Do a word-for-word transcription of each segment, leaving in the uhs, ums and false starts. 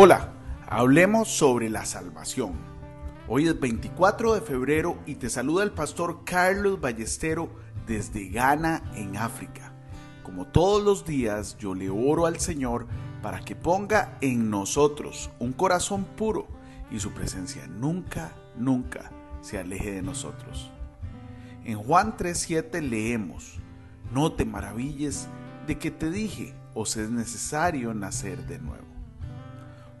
Hola, hablemos sobre la salvación. Hoy es veinticuatro de febrero y te saluda el pastor Carlos Ballestero desde Ghana, en África. Como todos los días, yo le oro al Señor para que ponga en nosotros un corazón puro y su presencia nunca, nunca se aleje de nosotros. En Juan tres siete leemos: No te maravilles de que te dije, os es necesario nacer de nuevo.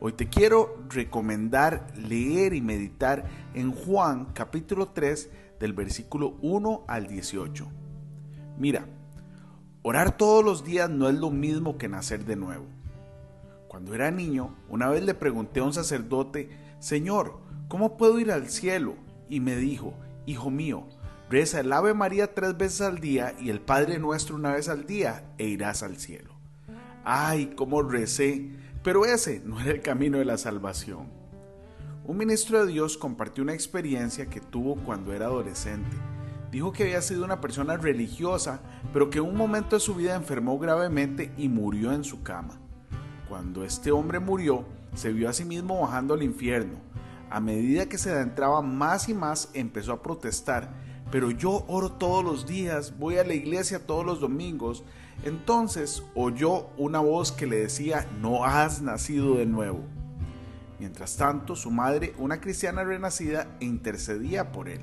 Hoy te quiero recomendar leer y meditar en Juan capítulo tres del versículo uno al dieciocho. Mira, orar todos los días no es lo mismo que nacer de nuevo. Cuando era niño, una vez le pregunté a un sacerdote: Señor, ¿cómo puedo ir al cielo? Y me dijo: Hijo mío, reza el Ave María tres veces al día y el Padre Nuestro una vez al día e irás al cielo. ¡Ay, cómo recé! Pero ese no era el camino de la salvación. Un ministro de Dios compartió una experiencia que tuvo cuando era adolescente. Dijo que había sido una persona religiosa, pero que en un momento de su vida enfermó gravemente y murió en su cama. Cuando este hombre murió, se vio a sí mismo bajando al infierno. A medida que se adentraba más y más, empezó a protestar: Pero yo oro todos los días, voy a la iglesia todos los domingos. Entonces oyó una voz que le decía: No has nacido de nuevo. Mientras tanto, su madre, una cristiana renacida, intercedía por él.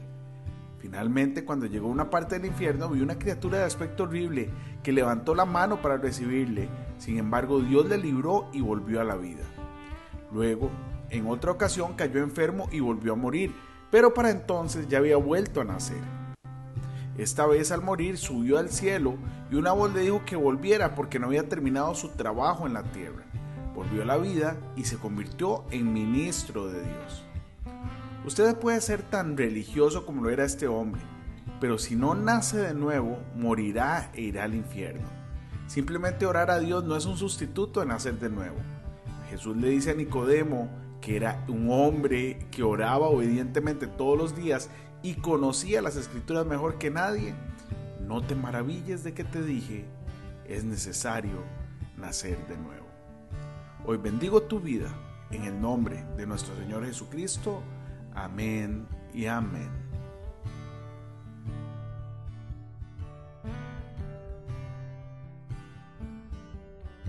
Finalmente, cuando llegó a una parte del infierno, vio una criatura de aspecto horrible que levantó la mano para recibirle. Sin embargo, Dios le libró y volvió a la vida. Luego, en otra ocasión, cayó enfermo y volvió a morir, pero para entonces ya había vuelto a nacer. Esta vez, al morir, subió al cielo y una voz le dijo que volviera porque no había terminado su trabajo en la tierra. Volvió a la vida y se convirtió en ministro de Dios. Usted puede ser tan religioso como lo era este hombre, pero si no nace de nuevo, morirá e irá al infierno. Simplemente orar a Dios no es un sustituto de nacer de nuevo. Jesús le dice a Nicodemo, que era un hombre que oraba obedientemente todos los días y conocía las escrituras mejor que nadie: No te maravilles de que te dije, es necesario nacer de nuevo. Hoy bendigo tu vida en el nombre de nuestro Señor Jesucristo. Amén y amén.